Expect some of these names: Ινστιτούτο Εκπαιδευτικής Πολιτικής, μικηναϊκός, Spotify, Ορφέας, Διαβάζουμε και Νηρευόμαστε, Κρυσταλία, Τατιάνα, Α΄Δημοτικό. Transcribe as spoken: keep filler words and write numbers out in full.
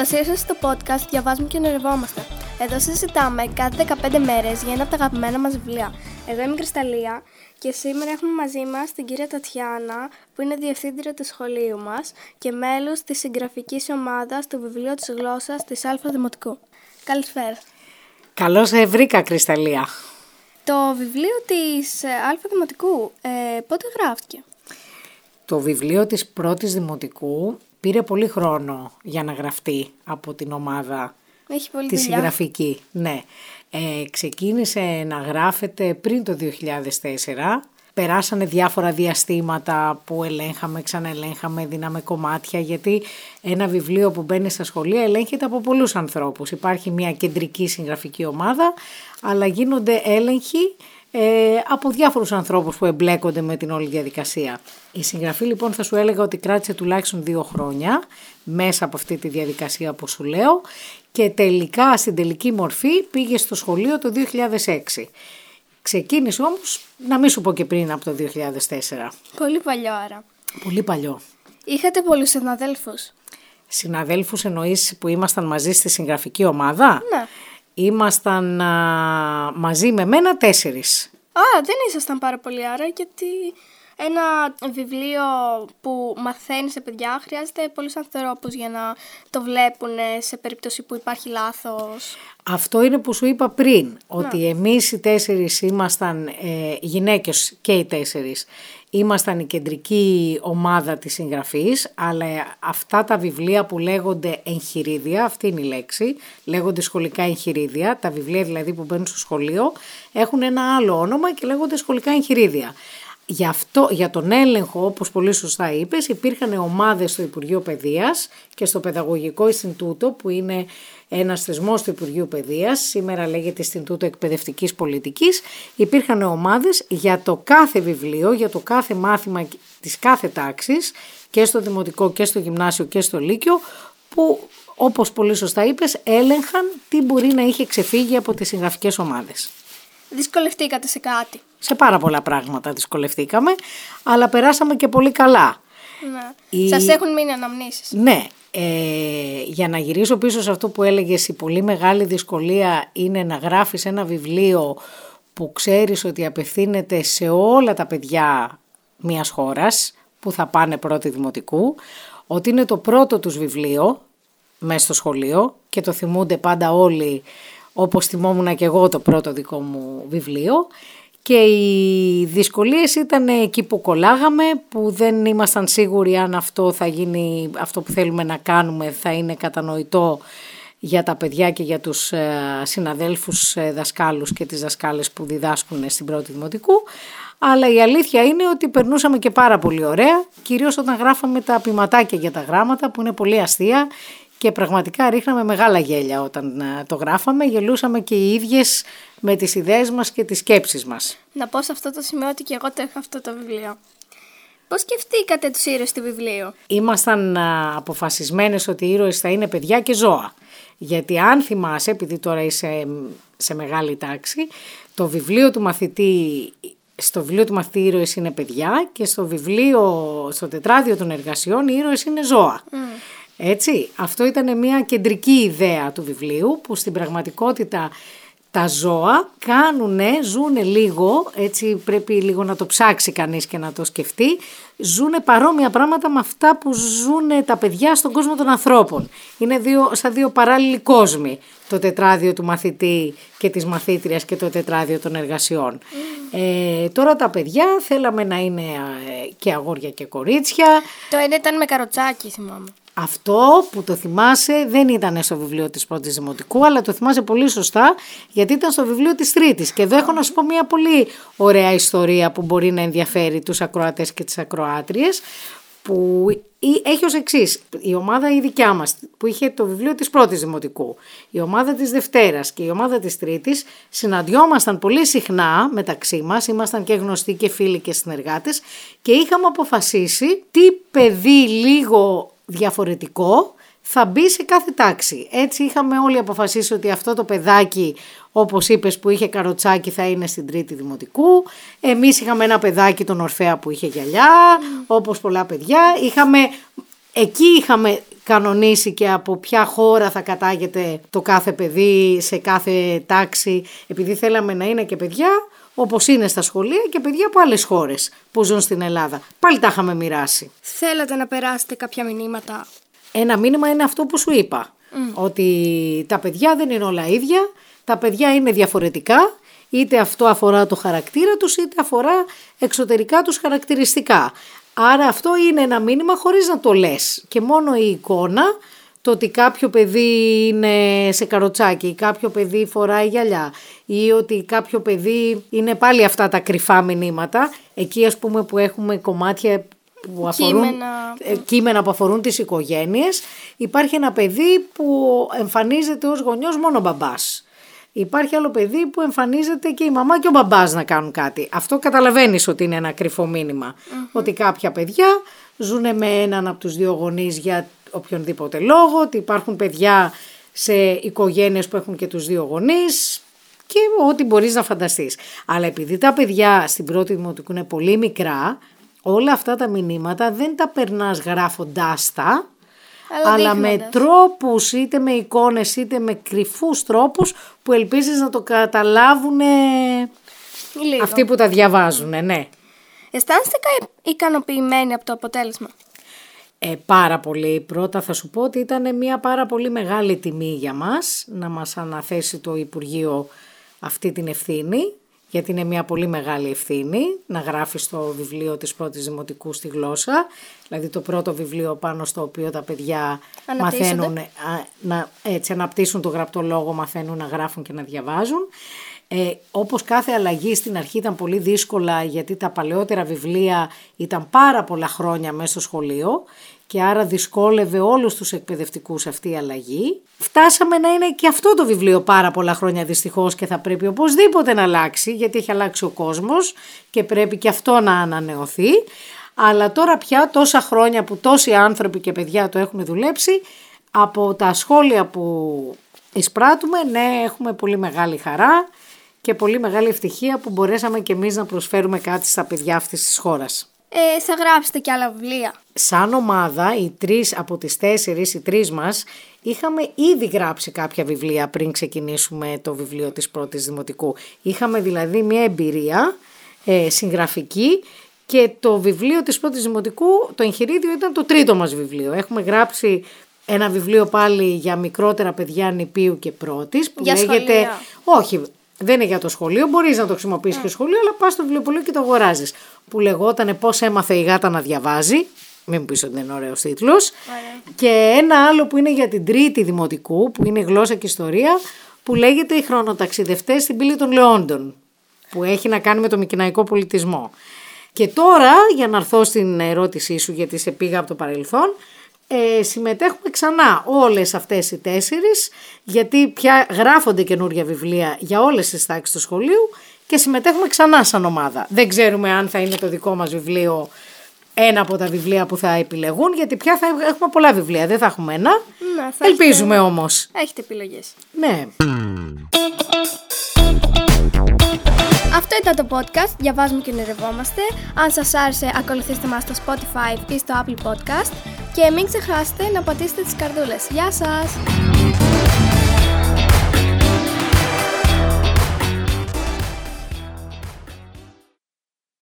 Καλώς ήρθατε στο podcast «Διαβάζουμε και Νηρευόμαστε». Εδώ συζητάμε κάθε δεκαπέντε μέρες για ένα από τα αγαπημένα μας βιβλία. Εγώ είμαι η Κρυσταλία και σήμερα έχουμε μαζί μας την κυρία Τατιάνα, που είναι διευθύντρια του σχολείου μας και μέλος της συγγραφικής ομάδας του βιβλίου της Γλώσσας της Αλφα Δημοτικού. Καλησπέρα. Καλώς βρήκα, Κρυσταλία. Το βιβλίο της Αλφα Δημοτικού ε, πότε γράφτηκε? Το βιβλίο της πρώτης Δημοτικού πήρε πολύ χρόνο για να γραφτεί από την ομάδα τη συγγραφική. Ναι. Ε, ξεκίνησε να γράφεται πριν το δύο χιλιάδες τέσσερα. Περάσανε διάφορα διαστήματα που ελέγχαμε, ξαναελέγχαμε, δίναμε κομμάτια, γιατί ένα βιβλίο που μπαίνει στα σχολεία ελέγχεται από πολλούς ανθρώπους. Υπάρχει μια κεντρική συγγραφική ομάδα, αλλά γίνονται έλεγχοι από διάφορους ανθρώπους που εμπλέκονται με την όλη διαδικασία. Η συγγραφή, λοιπόν, θα σου έλεγα ότι κράτησε τουλάχιστον δύο χρόνια μέσα από αυτή τη διαδικασία που σου λέω και τελικά στην τελική μορφή πήγε στο σχολείο το δύο χιλιάδες έξι. Ξεκίνησε όμως, να μην σου πω και πριν, από το δύο χιλιάδες τέσσερα. Πολύ παλιό άρα. Πολύ παλιό. Είχατε πολλούς συναδέλφους? Συναδέλφους εννοείς που ήμασταν μαζί στη συγγραφική ομάδα? Ναι. Ήμασταν α, μαζί με μένα τέσσερις. Α, δεν ήσασταν πάρα πολύ άρα, γιατί ένα βιβλίο που μαθαίνει σε παιδιά χρειάζεται πολλούς ανθρώπους για να το βλέπουν σε περίπτωση που υπάρχει λάθος. Αυτό είναι που σου είπα πριν, ναι. Ότι εμείς οι τέσσερις ήμασταν ε, γυναίκες και οι τέσσερις. Ήμασταν η κεντρική ομάδα της συγγραφής, αλλά αυτά τα βιβλία που λέγονται εγχειρίδια, αυτή είναι η λέξη, λέγονται σχολικά εγχειρίδια, τα βιβλία δηλαδή που μπαίνουν στο σχολείο, έχουν ένα άλλο όνομα και λέγονται σχολικά εγχειρίδια. Γι' αυτό, για τον έλεγχο, όπως πολύ σωστά είπες, υπήρχαν ομάδες στο Υπουργείο Παιδείας και στο Παιδαγωγικό Ινστιτούτο, που είναι ένας θεσμός του Υπουργείου Παιδείας, σήμερα λέγεται Ινστιτούτο Εκπαιδευτικής Πολιτικής. Υπήρχαν ομάδες για το κάθε βιβλίο, για το κάθε μάθημα της κάθε τάξης, και στο Δημοτικό και στο Γυμνάσιο και στο Λύκειο, που, όπως πολύ σωστά είπες, έλεγχαν τι μπορεί να είχε ξεφύγει από τις συγγραφικές ομάδες. Δυσκολευτήκατε σε κάτι? Σε πάρα πολλά πράγματα δυσκολευτήκαμε, αλλά περάσαμε και πολύ καλά. Ναι. Η... Σας έχουν μείνει αναμνήσεις? Ναι. Ε, για να γυρίσω πίσω σε αυτό που έλεγες, η πολύ μεγάλη δυσκολία είναι να γράφεις ένα βιβλίο που ξέρεις ότι απευθύνεται σε όλα τα παιδιά μιας χώρας που θα πάνε πρώτη δημοτικού, ότι είναι το πρώτο τους βιβλίο μέσα στο σχολείο και το θυμούνται πάντα όλοι, όπως θυμόμουν και εγώ το πρώτο δικό μου βιβλίο. Και οι δυσκολίες ήταν εκεί που κολλάγαμε, που δεν ήμασταν σίγουροι αν αυτό θα γίνει, αυτό που θέλουμε να κάνουμε θα είναι κατανοητό για τα παιδιά και για τους συναδέλφους δασκάλους και τις δασκάλες που διδάσκουν στην πρώτη δημοτικού. Αλλά η αλήθεια είναι ότι περνούσαμε και πάρα πολύ ωραία, κυρίως όταν γράφαμε τα ποιηματάκια για τα γράμματα, που είναι πολύ αστεία. Και πραγματικά ρίχναμε μεγάλα γέλια όταν το γράφαμε, γελούσαμε και οι ίδιες με τις ιδέες μας και τις σκέψεις μας. Να πω σε αυτό το σημείο ότι και εγώ το έχω αυτό το βιβλίο. Πώς σκεφτήκατε τους ήρωες του βιβλίου? Ήμασταν αποφασισμένες ότι οι ήρωες θα είναι παιδιά και ζώα. Γιατί αν θυμάσαι, επειδή τώρα είσαι σε μεγάλη τάξη, το βιβλίο του μαθητή... Στο βιβλίο του μαθητή οι ήρωες είναι παιδιά και στο βιβλίο, στο τετράδιο των εργασιών, οι ήρωες είναι ζώα. Mm. Έτσι, αυτό ήταν μια κεντρική ιδέα του βιβλίου, που στην πραγματικότητα τα ζώα κάνουνε, ζούνε λίγο, έτσι πρέπει λίγο να το ψάξει κανείς και να το σκεφτεί, ζούνε παρόμοια πράγματα με αυτά που ζούνε τα παιδιά στον κόσμο των ανθρώπων. Είναι δύο, σαν δύο παράλληλοι κόσμοι, το τετράδιο του μαθητή και της μαθήτριας και το τετράδιο των εργασιών. Mm. Ε, τώρα τα παιδιά θέλαμε να είναι και αγόρια και κορίτσια. Το ένα ήταν με καροτσάκι, θυμάμαι. Αυτό που το θυμάσαι δεν ήταν στο βιβλίο της πρώτης Δημοτικού, αλλά το θυμάσαι πολύ σωστά, γιατί ήταν στο βιβλίο της Τρίτης. Και εδώ έχω να σου πω μια πολύ ωραία ιστορία που μπορεί να ενδιαφέρει τους ακροατές και τις ακροάτριες, που έχει ως εξής. Η ομάδα η δικιά μας, που είχε το βιβλίο της πρώτης Δημοτικού, η ομάδα της Δευτέρας και η ομάδα της Τρίτης, συναντιόμασταν πολύ συχνά μεταξύ μας, ήμασταν και γνωστοί και φίλοι και συνεργάτες, και είχαμε αποφασίσει τι παιδί λίγο διαφορετικό θα μπει σε κάθε τάξη. Έτσι είχαμε όλοι αποφασίσει ότι αυτό το παιδάκι, όπως είπες, που είχε καροτσάκι θα είναι στην τρίτη δημοτικού. Εμείς είχαμε ένα παιδάκι, τον Ορφέα, που είχε γυαλιά, όπως πολλά παιδιά. Είχαμε, εκεί είχαμε κανονίσει και από ποια χώρα θα κατάγεται το κάθε παιδί σε κάθε τάξη, επειδή θέλαμε να είναι και παιδιά όπως είναι στα σχολεία και παιδιά από άλλες χώρες που ζουν στην Ελλάδα. Πάλι τα είχαμε μοιράσει. Θέλατε να περάσετε κάποια μηνύματα? Ένα μήνυμα είναι αυτό που σου είπα, mm. ότι τα παιδιά δεν είναι όλα ίδια, τα παιδιά είναι διαφορετικά, είτε αυτό αφορά το χαρακτήρα τους, είτε αφορά εξωτερικά τους χαρακτηριστικά. Άρα αυτό είναι ένα μήνυμα χωρίς να το λες. Και μόνο η εικόνα, το ότι κάποιο παιδί είναι σε καροτσάκι, ή κάποιο παιδί φοράει γυαλιά, ή ότι κάποιο παιδί είναι πάλι αυτά τα κρυφά μηνύματα, εκεί ας πούμε που έχουμε κομμάτια που αφορούν, κείμενα. Ε, κείμενα που αφορούν τις οικογένειες, υπάρχει ένα παιδί που εμφανίζεται ως γονιός μόνο μπαμπάς. Υπάρχει άλλο παιδί που εμφανίζεται και η μαμά και ο μπαμπάς να κάνουν κάτι. Αυτό καταλαβαίνεις ότι είναι ένα κρυφό μήνυμα. Mm-hmm. Ότι κάποια παιδιά ζουν με έναν από τους δύο γονείς για οποιονδήποτε λόγο, ότι υπάρχουν παιδιά σε οικογένειες που έχουν και τους δύο γονείς και ό,τι μπορείς να φανταστείς. Αλλά επειδή τα παιδιά στην πρώτη δημοτικού είναι πολύ μικρά, όλα αυτά τα μηνύματα δεν τα περνάς γράφοντάς τα, αλλά, αλλά με τρόπους, είτε με εικόνες είτε με κρυφούς τρόπους που ελπίζεις να το καταλάβουν αυτοί που τα διαβάζουν, mm. ναι. Αισθάνεστε ικανοποιημένοι από το αποτέλεσμα? Ε, πάρα πολύ. Πρώτα θα σου πω ότι ήταν μια πάρα πολύ μεγάλη τιμή για μας να μας αναθέσει το Υπουργείο αυτή την ευθύνη, γιατί είναι μια πολύ μεγάλη ευθύνη να γράφεις το βιβλίο της πρώτης δημοτικού στη γλώσσα, δηλαδή το πρώτο βιβλίο πάνω στο οποίο τα παιδιά μαθαίνουν, α, να, έτσι, αναπτύσσουν το γραπτό λόγο, μαθαίνουν να γράφουν και να διαβάζουν. Ε, όπως κάθε αλλαγή στην αρχή ήταν πολύ δύσκολα, γιατί τα παλαιότερα βιβλία ήταν πάρα πολλά χρόνια μέσα στο σχολείο και άρα δυσκόλευε όλους τους εκπαιδευτικούς αυτή η αλλαγή. Φτάσαμε να είναι και αυτό το βιβλίο πάρα πολλά χρόνια δυστυχώς και θα πρέπει οπωσδήποτε να αλλάξει, γιατί έχει αλλάξει ο κόσμος και πρέπει και αυτό να ανανεωθεί. Αλλά τώρα πια τόσα χρόνια που τόσοι άνθρωποι και παιδιά το έχουν δουλέψει, από τα σχόλια που εισπράττουμε, ναι, έχουμε πολύ μεγάλη χαρά και πολύ μεγάλη ευτυχία που μπορέσαμε και εμείς να προσφέρουμε κάτι στα παιδιά αυτής της χώρας. Ε, θα γράψετε και άλλα βιβλία? Σαν ομάδα, οι τρεις από τις τέσσερις, οι τρεις μας, είχαμε ήδη γράψει κάποια βιβλία πριν ξεκινήσουμε το βιβλίο της πρώτης δημοτικού. Είχαμε δηλαδή μια εμπειρία ε, συγγραφική και το βιβλίο της πρώτης δημοτικού, το εγχειρίδιο, ήταν το τρίτο μας βιβλίο. Έχουμε γράψει ένα βιβλίο πάλι για μικρότερα παιδιά νηπίου και πρώτης, που για λέγεται... σχολεία. Όχι, δεν είναι για το σχολείο, μπορείς να το χρησιμοποιήσεις mm. και σχολείο, αλλά πας στο βιβλιοπωλείο και το αγοράζεις. Που λεγότανε «Πώς έμαθε η γάτα να διαβάζει», μην μου πεις ότι δεν είναι ωραίος τίτλος. Ωραία. Και ένα άλλο που είναι για την τρίτη δημοτικού, που είναι γλώσσα και ιστορία, που λέγεται «Οι χρονοταξιδευτές στην πύλη των Λεόντων», που έχει να κάνει με το μικηναϊκό πολιτισμό. Και τώρα, για να έρθω στην ερώτησή σου, γιατί σε πήγα από το παρελθόν, Ε, συμμετέχουμε ξανά όλες αυτές οι τέσσερις, γιατί πια γράφονται καινούργια βιβλία για όλες τις τάξεις του σχολείου και συμμετέχουμε ξανά σαν ομάδα. Δεν ξέρουμε αν θα είναι το δικό μας βιβλίο ένα από τα βιβλία που θα επιλεγούν, γιατί πια θα έχουμε πολλά βιβλία, δεν θα έχουμε ένα. Να, θα ελπίζουμε έχετε... όμως. Έχετε επιλογές. Ναι. Αυτό ήταν το podcast, διαβάζουμε και νηρευόμαστε. Αν σας άρεσε, ακολουθήστε μας στο Spotify ή στο Apple Podcast και μην ξεχάσετε να πατήσετε τις καρδούλες. Γεια σας!